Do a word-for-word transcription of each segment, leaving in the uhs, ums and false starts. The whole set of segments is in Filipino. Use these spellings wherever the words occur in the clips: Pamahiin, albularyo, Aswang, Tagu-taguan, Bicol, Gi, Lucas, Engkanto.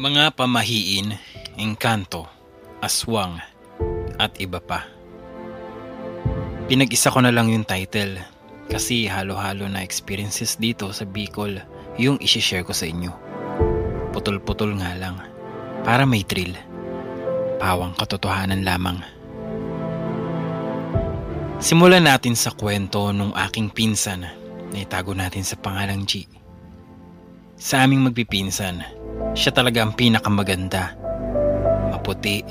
Mga pamahiin, engkanto, aswang, at iba pa. Pinag-isa ko na lang yung title kasi halo-halo na experiences dito sa Bicol yung isi-share ko sa inyo. Putol-putol nga lang, para may thrill. Pawang katotohanan lamang. Simulan natin sa kwento nung aking pinsan na itago natin sa pangalang Gi. Sa aming magpipinsan, siya talaga ang pinakamaganda. Maputi,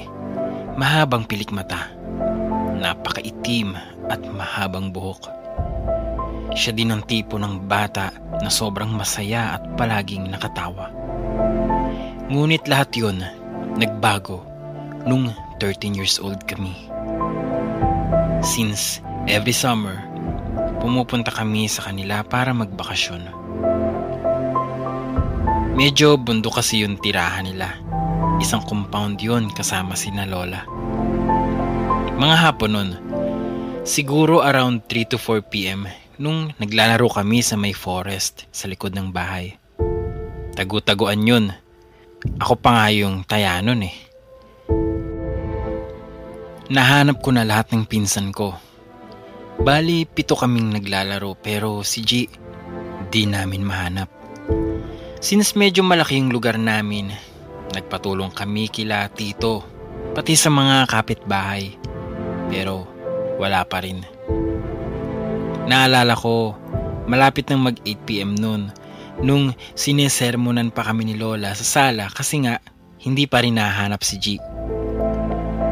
mahabang pilik mata, napakaitim at mahabang buhok. Siya din ang tipo ng bata na sobrang masaya at palaging nakatawa. Ngunit lahat yun nagbago nung thirteen years old kami. Since every summer, pumupunta kami sa kanila para magbakasyon. Medyo bundok kasi yung tirahan nila. Isang compound yun kasama sina Lola. Mga hapon nun, siguro around three to four p.m. nung naglalaro kami sa may forest sa likod ng bahay. Tagu-taguan yun. Ako pa nga yung taya nun eh. Nahanap ko na lahat ng pinsan ko. Bali, pito kaming naglalaro pero si Gi, di namin mahanap. Since medyo malaki yung lugar namin, nagpatulong kami kila tito, pati sa mga kapitbahay. Pero wala pa rin. Naalala ko, malapit ng mag eight p.m. noon, nung sinesermonan pa kami ni Lola sa sala kasi nga hindi pa rin nahanap si Gi.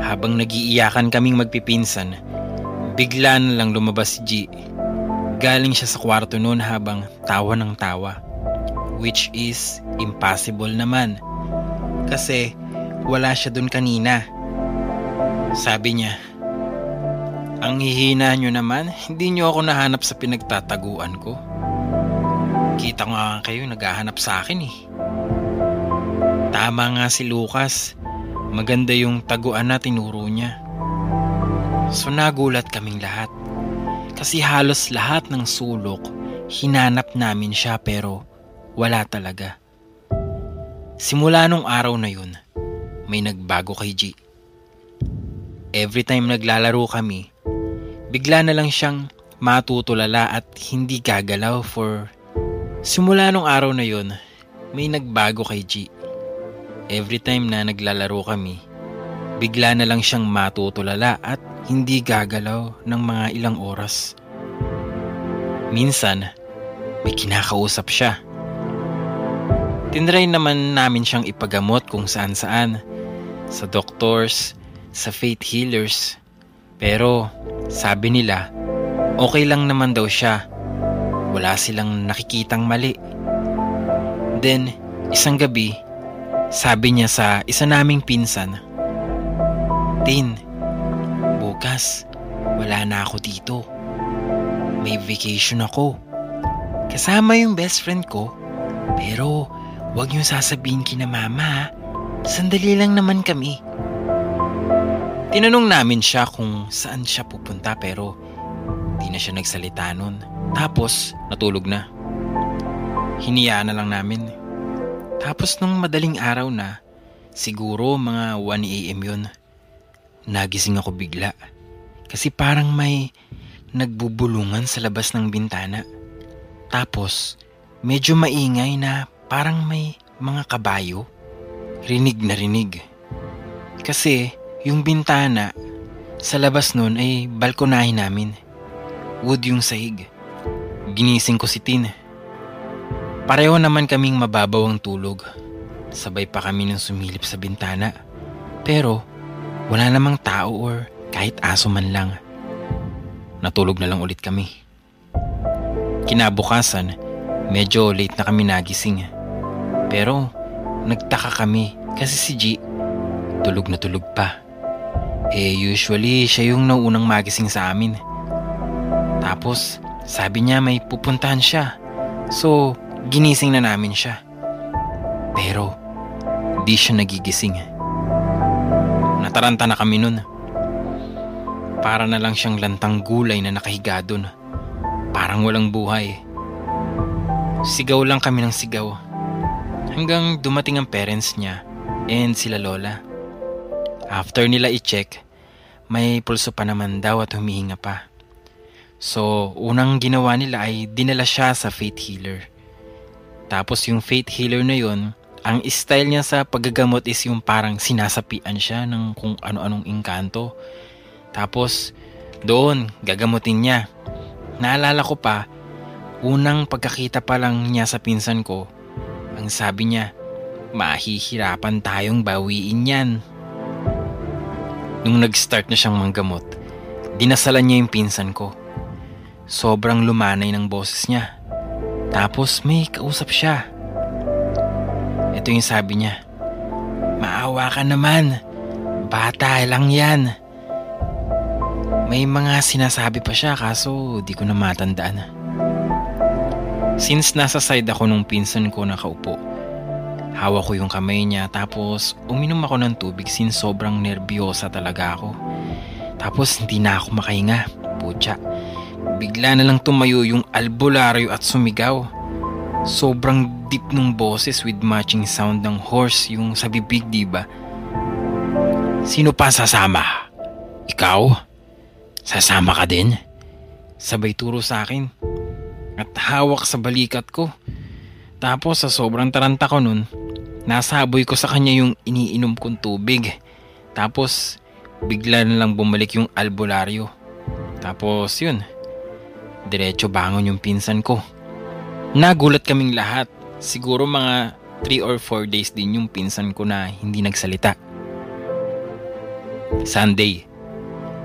Habang nagiiyakan kaming magpipinsan, bigla na lang lumabas si Gi. Galing siya sa kwarto noon habang tawa ng tawa. Which is impossible naman kasi wala siya dun kanina. Sabi niya, "Ang hihina niyo naman, hindi niyo ako nahanap sa pinagtataguan ko. Kita ko nga kayo naghahanap sa akin eh." Tama nga si Lucas, maganda yung taguan na tinuro niya. So nagulat kaming lahat kasi halos lahat ng sulok hinanap namin siya pero wala talaga. Simula nung araw na yun, may nagbago kay Gi. Every time naglalaro kami, bigla na lang siyang matutulala at hindi gagalaw for... Simula nung araw na yun, may nagbago kay Gi. Every time na naglalaro kami, bigla na lang siyang matutulala at hindi gagalaw ng mga ilang oras. Minsan, may kinakausap siya. Tinry naman namin siyang ipagamot kung saan-saan, sa doctors, sa faith healers. Pero sabi nila, okay lang naman daw siya. Wala silang nakikitang mali. Then, isang gabi, sabi niya sa isa naming pinsan, "Tin, bukas, wala na ako dito. May vacation ako. Kasama yung best friend ko, pero... huwag niyong sasabihin kina mama, sandali lang naman kami." Tinanong namin siya kung saan siya pupunta pero di na siya nagsalita nun. Tapos natulog na. Hiniyaan na lang namin. Tapos nung madaling araw na, siguro mga one a.m. yun, nagising ako bigla. Kasi parang may nagbubulungan sa labas ng bintana. Tapos medyo maingay na parang may mga kabayo. Rinig na rinig. Kasi Yung bintana sa labas nun ay balkonahin namin. Wood yung sahig. Ginising ko si Tin. Pareho naman kaming mababaw ang tulog. Sabay pa kami nang sumilip sa bintana. Pero wala namang tao or kahit aso man lang. Natulog na lang ulit kami. Kinabukasan, medyo late na kami nagising. Pero nagtaka kami kasi si Gi tulog na tulog pa. Eh usually siya yung naunang magising sa amin. Tapos sabi niya may pupuntahan siya. So ginising na namin siya. Pero di siya nagigising. Nataranta na kami nun. Para na lang siyang lantang gulay na nakahiga dun. Parang walang buhay. Sigaw lang kami ng sigaw. Hanggang dumating ang parents niya and sila lola. After nila i-check, may pulso pa naman daw at humihinga pa. So, unang ginawa nila ay dinala siya sa faith healer. Tapos yung faith healer na yun, ang style niya sa paggagamot is yung parang sinasapian siya ng kung ano-anong engkanto. Tapos, doon, gagamutin niya. Naalala ko pa, unang pagkakita pa lang niya sa pinsan ko, ang sabi niya, mahihirapan tayong bawiin yan. Nung nag-start na siyang manggamot, dinasalan niya yung pinsan ko. Sobrang lumanay ng boses niya. Tapos may kausap siya. Ito yung sabi niya, maawa ka naman, bata lang yan. May mga sinasabi pa siya kaso di ko na matandaan. Since nasa side ako nung pinsan ko nakaupo, hawak ko yung kamay niya tapos uminom ako ng tubig since sobrang nerbiyosa talaga ako. Tapos hindi na ako makahinga, putya. Bigla na lang tumayo yung albularyo at sumigaw. Sobrang deep nung boses with matching sound ng horse yung sa bibig, diba? Sino pa sasama? Ikaw? Sasama ka din? Sabay turo sa akin at hawak sa balikat ko. Tapos sa sobrang taranta ko nun, nasaboy ko sa kanya yung iniinom kong tubig. Tapos bigla na lang bumalik yung albularyo. Tapos yun, diretso bangon yung pinsan ko. Nagulat kaming lahat. Siguro mga three or four days din yung pinsan ko na hindi nagsalita. Sunday,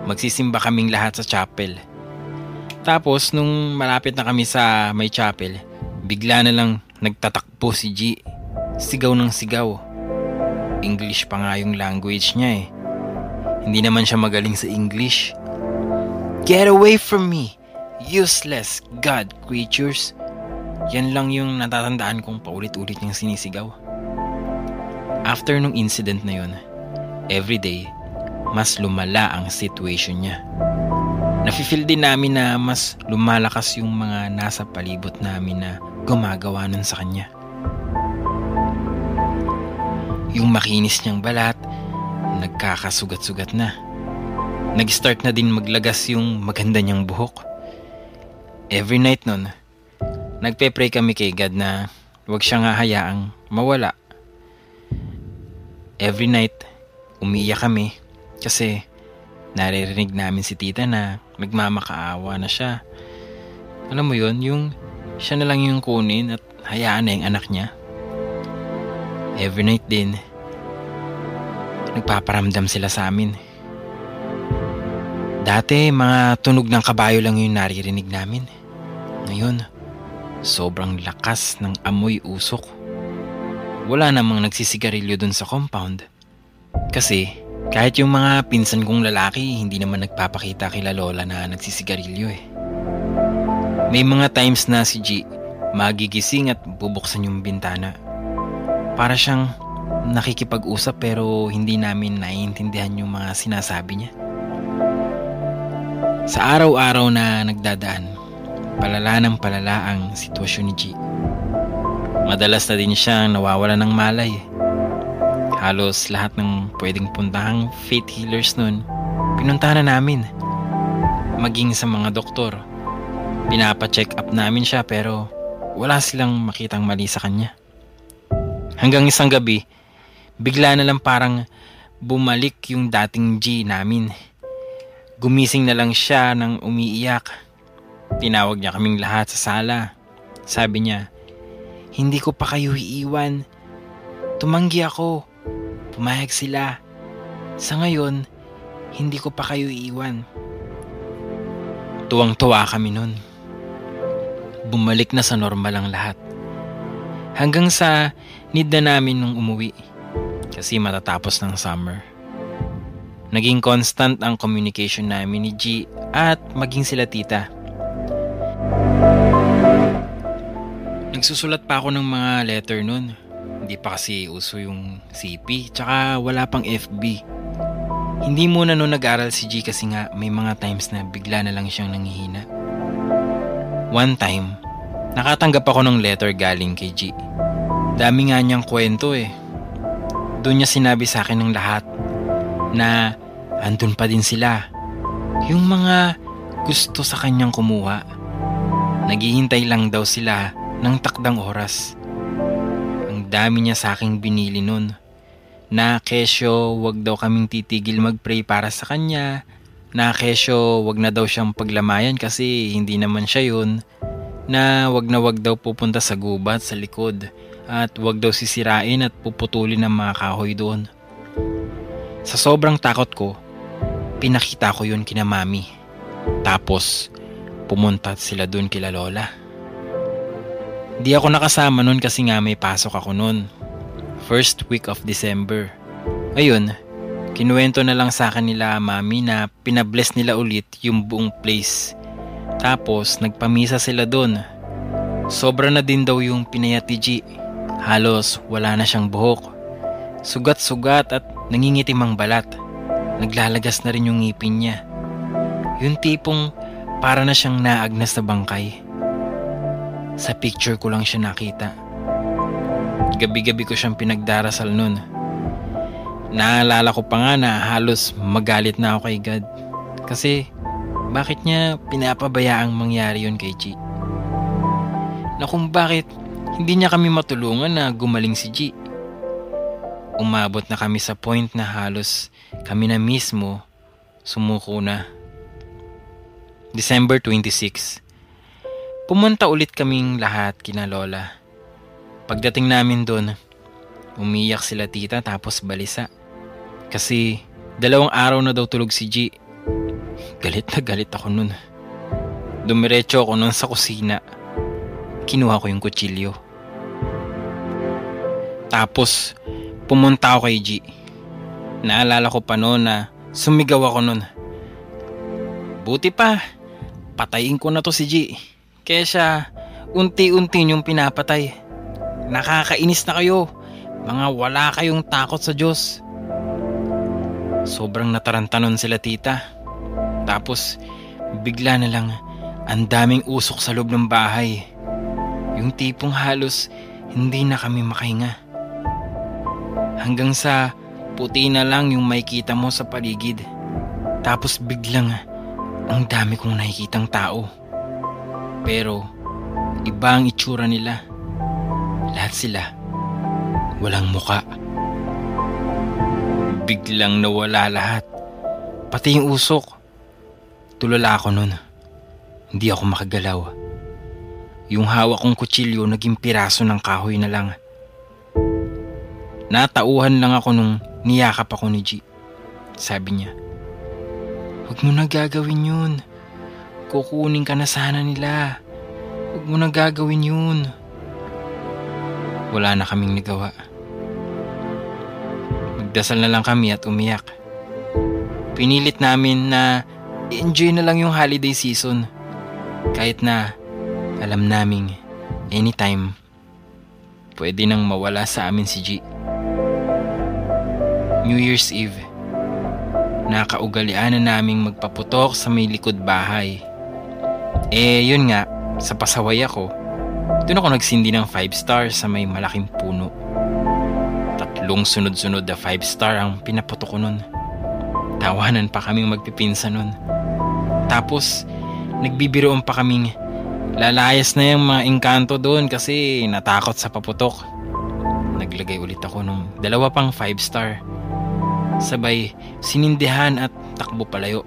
magsisimba kaming lahat sa chapel. Tapos nung malapit na kami sa may chapel, bigla na lang nagtatakbo si Gi. Sigaw ng sigaw. English pa nga yung language niya eh. Hindi naman siya magaling sa English. Get away from me, useless god creatures. Yan lang yung natatandaan kong paulit-ulit niyang sinisigaw. After nung incident na yun, everyday, mas lumala ang situation niya. Nafe-feel din namin na mas lumalakas yung mga nasa palibot namin na gumagawa nun sa kanya. Yung makinis niyang balat, nagkakasugat-sugat na. Nag-start na din maglagas yung maganda niyang buhok. Every night nun, nagpe-pray kami kay God na huwag siyang hahayaang mawala. Every night, umiiyak kami kasi naririnig namin si tita na nagmamakaawa na siya. Alam mo yun, yung siya na lang yung kunin at hayaan na yung anak niya. Every night din, nagpaparamdam sila sa amin. Dati, mga tunog ng kabayo lang yung naririnig namin. Ngayon, sobrang lakas ng amoy usok. Wala namang nagsisigarilyo dun sa compound. Kasi, kahit yung mga pinsan kong lalaki, hindi naman nagpapakita kila lola na nagsisigarilyo eh. May mga times na si Gi magigising at bubuksan yung bintana. Para siyang nakikipag-usap pero hindi namin naiintindihan yung mga sinasabi niya. Sa araw-araw na nagdadaan, palala ng palala ang sitwasyon ni Gi. Madalas na din siyang nawawala ng malay. Halos lahat ng pwedeng puntahang faith healers nun, pinuntahan na namin. Maging sa mga doktor, pinapa-check up namin siya pero wala silang makitang mali sa kanya. Hanggang isang gabi, bigla na lang parang bumalik yung dating G namin. Gumising na lang siya nang umiiyak. Tinawag niya kaming lahat sa sala. Sabi niya, "Hindi ko pa kayo iiwan." Tumanggi ako. Pumayag sila. Sa ngayon, hindi ko pa kayo iiwan. Tuwang-tuwa kami nun. Bumalik na sa normal ang lahat. Hanggang sa need na namin nung umuwi. Kasi matatapos ng summer. Naging constant ang communication namin ni Gi at maging sila tita. Nagsusulat pa ako ng mga letter nun. Hindi pa kasi uso yung C P tsaka wala pang F B. Hindi muna nun nag-aral si Gi kasi nga may mga times na bigla na lang siyang nanghihina. One time, nakatanggap ako ng letter galing kay Gi. Dami nga niyang kwento eh. Doon niya sinabi sa akin ng lahat na andun pa din sila, yung mga gusto sa kanyang kumuha. Naghihintay lang daw sila ng takdang oras. Ang dami niya sa aking binili nun, na kesyo wag daw kaming titigil magpray para sa kanya, na kesyo wag na daw siyang paglamayan kasi hindi naman siya yun, na wag na wag daw pupunta sa gubat sa likod at wag daw sisirain at puputulin ang mga kahoy doon. Sa sobrang takot ko, pinakita ko yun kina mami. Tapos, pumunta sila dun kila lola. Di ako nakasama nun kasi nga may pasok ako nun. First week of December. Ayun, kinuwento na lang sa akin nila mami na pinabless nila ulit yung buong place. Tapos, nagpamisa sila dun. Sobra na din daw yung pinayati Gi. Halos wala na siyang buhok. Sugat-sugat at nangingitim ang balat. Naglalagas na rin yung ngipin niya. Yung tipong para na siyang naagnas na bangkay. Sa picture ko lang siya nakita. Gabi-gabi ko siyang pinagdarasal nun. Naalala ko pa nga na halos magalit na ako kay God. Kasi bakit niya pinapabayaang mangyari yun kay Gi? Na kung bakit hindi niya kami matulungan na gumaling si Gi. Umabot na kami sa point na halos kami na mismo sumuko na. December twenty-sixth. Pumunta ulit kaming lahat kina lola. Pagdating namin doon, umiyak sila tita tapos balisa. Kasi dalawang araw na daw tulog si Gi. Galit na galit ako nun. Dumiretso ako nun sa kusina. Kinuha ko yung kutsilyo. Tapos pumunta ako kay Gi. Naalala ko pa noon na sumigaw ako noon. Buti pa, patayin ko na to si Gi. Kesa unti-unti niyong pinapatay. Nakakainis na kayo. Mga wala kayong takot sa Diyos. Sobrang nataranta noon sila tita. Tapos bigla na lang ang daming usok sa loob ng bahay. Yung tipong halos hindi na kami makahinga. Hanggang sa puti na lang yung makikita mo sa paligid. Tapos biglang ang dami kong nakikitang tao. Pero iba ang itsura nila. Lahat sila walang muka. Biglang nawala lahat. Pati yung usok. Tulala ako nun. Hindi ako makagalaw. Yung hawak kong kutsilyo naging piraso ng kahoy na lang. Natauhan lang ako nung niyakap ako ni Gi. Sabi niya, "Huwag mo na gagawin yun. Kukunin ka na sana nila. Huwag mo na gagawin yun." Wala na kaming nagawa. Magdasal na lang kami at umiyak. Pinilit namin na i-enjoy na lang yung holiday season. Kahit na alam naming anytime pwede nang mawala sa amin si Gi. New Year's Eve, nakaugalian na naming magpaputok sa may likod bahay. Eh yun nga, sa pasaway ako, doon ako nagsindi ng five star sa may malaking puno. Tatlong sunod-sunod na five star ang pinaputok ko nun. Tawanan pa kaming magpipinsa nun. Tapos, nagbibiroon pa kaming lalayas na yung mga engkanto doon kasi natakot sa paputok. Naglagay ulit ako nung dalawa pang five star. Sabay sinindihan at takbo palayo.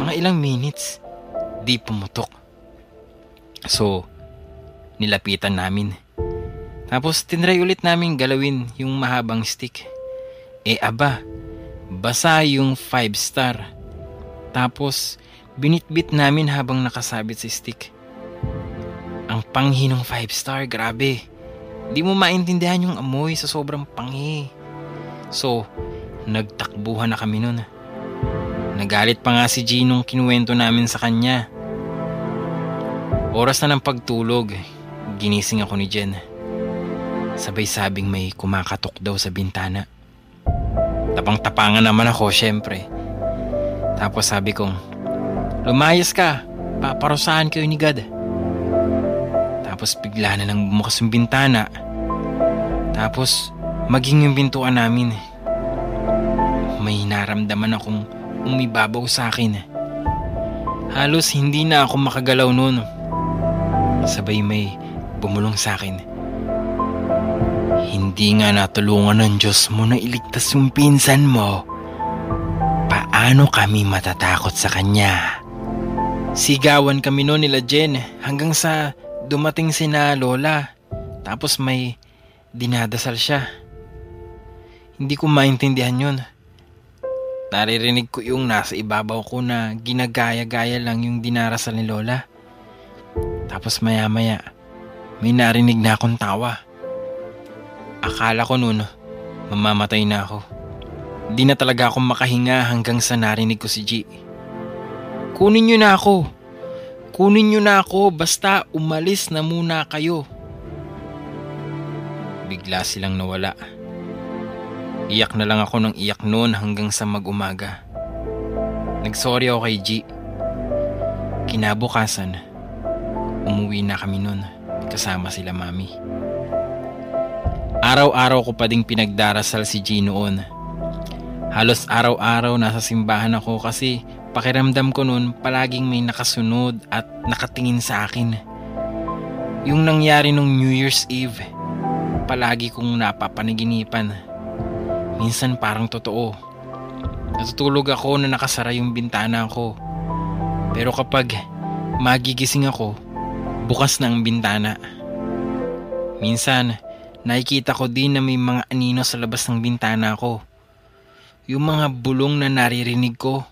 Mga ilang minutes, di pumutok. So, nilapitan namin. Tapos tinry ulit namin galawin yung mahabang stick. E aba, basa yung five star. Tapos binitbit namin habang nakasabit sa stick. Ang panghinong five star, grabe. Di mo maintindihan yung amoy sa sobrang panghi. So, nagtakbuhan na kami nun. Nagalit pa nga si Gi nung kinuwento namin sa kanya. Oras na ng pagtulog, ginising ako ni Jen. Sabay sabing may kumakatok daw sa bintana. Tapang-tapangan naman ako, syempre. Tapos sabi kong, lumayas ka, paparusahan kayo ni God. Tapos bigla na lang bumukas yung bintana. Tapos maging yung bintuan namin. May naramdaman akong umibabaw sa akin. Halos hindi na ako makagalaw noon. Sabay may bumulong sa akin. Hindi nga natulungan ng Diyos mo na iligtas yung pinsan mo. Paano kami matatakot sa Kanya? Sigawan kami noon nila Jen hanggang sa dumating sina Lola. Tapos may dinadasal siya. Hindi ko maintindihan yun. Naririnig ko yung nasa ibabaw ko na ginagaya-gaya lang yung dinarasal ni Lola. Tapos maya-maya, may narinig na akong tawa. Akala ko noon, mamamatay na ako. Di na talaga ako makahinga hanggang sa narinig ko si Gi. Kunin niyo na ako. Kunin niyo na ako, basta umalis na muna kayo. Bigla silang nawala. Iyak na lang ako ng iyak noon hanggang sa mag-umaga. Nagsorry ako kay Gi. Kinabukasan, umuwi na kami noon kasama sila mami. Araw-araw ko pa ding pinagdarasal si Gi noon. Halos araw-araw nasa simbahan ako kasi pakiramdam ko noon palaging may nakasunod at nakatingin sa akin. Yung nangyari nung New Year's Eve, palagi kong napapanaginipan. Minsan parang totoo. Natutulog ako na nakasara yung bintana ko. Pero kapag magigising ako, bukas na ang bintana. Minsan, nakikita ko din na may mga anino sa labas ng bintana ko. Yung mga bulong na naririnig ko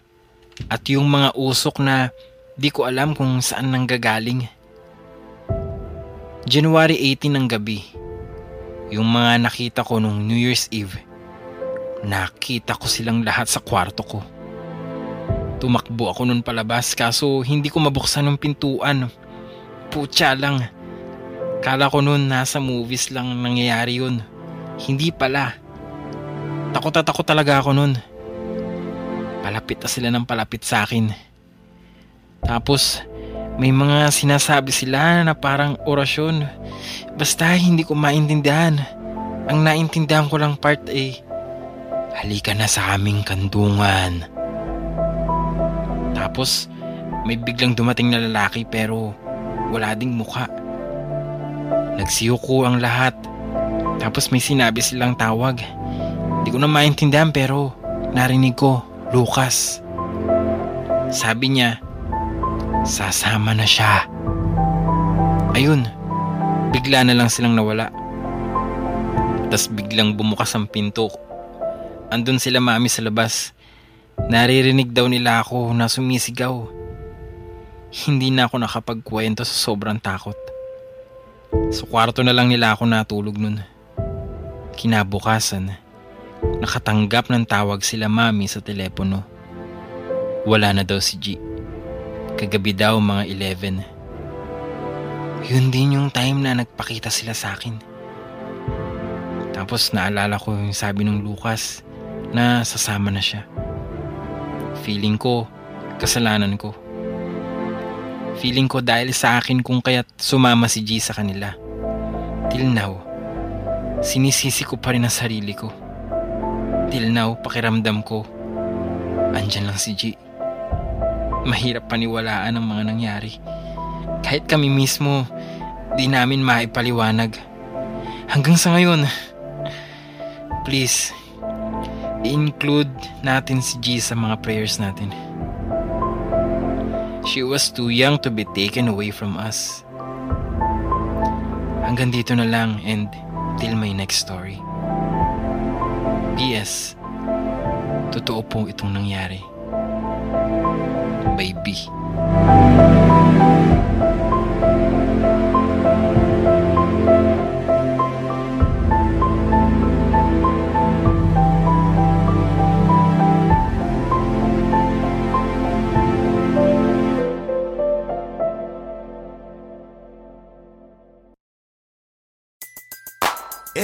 at yung mga usok na di ko alam kung saan nanggagaling. January eighteenth ng gabi, yung mga nakita ko nung New Year's Eve, nakita ko silang lahat sa kwarto ko. Tumakbo ako nun palabas kaso hindi ko mabuksan ng pintuan. Putya lang. Kala ko nun nasa movies lang nangyayari yun. Hindi pala. Takot na takot talaga ako nun. Palapit na sila ng palapit sa akin. Tapos may mga sinasabi sila na parang orasyon. Basta hindi ko maintindihan. Ang naintindihan ko lang part ay halika na sa aming kandungan. Tapos may biglang dumating na lalaki pero wala ding mukha. Nagsiyuko ang lahat. Tapos may sinabi silang tawag. Hindi ko na maintindihan pero narinig ko, Lucas. Sabi niya, sasama na siya. Ayun, bigla na lang silang nawala. Tapos biglang bumukas ang pinto. Andun sila mami sa labas. Naririnig daw nila ako na sumisigaw. Hindi na ako nakapagkwento sa sobrang takot. Sa kwarto na lang nila ako natulog nun. Kinabukasan, nakatanggap ng tawag sila mami sa telepono. Wala na daw si Gi. Kagabi daw mga eleven. Yun din yung time na nagpakita sila sa akin. Tapos naalala ko yung sabi ng Lucas na sasama na siya. Feeling ko, kasalanan ko. Feeling ko dahil sa akin kung kaya't sumama si Gi sa kanila. Till now, sinisisi ko pa rin ang sarili ko. Till now, pakiramdam ko, andyan lang si Gi. Mahirap paniwalaan ang mga nangyari. Kahit kami mismo, di namin maipaliwanag. Hanggang sa ngayon, please, i-include natin si Gi sa mga prayers natin. She was too young to be taken away from us. Hanggang dito na lang, and till my next story. P S. Totoo po itong nangyari. Baby.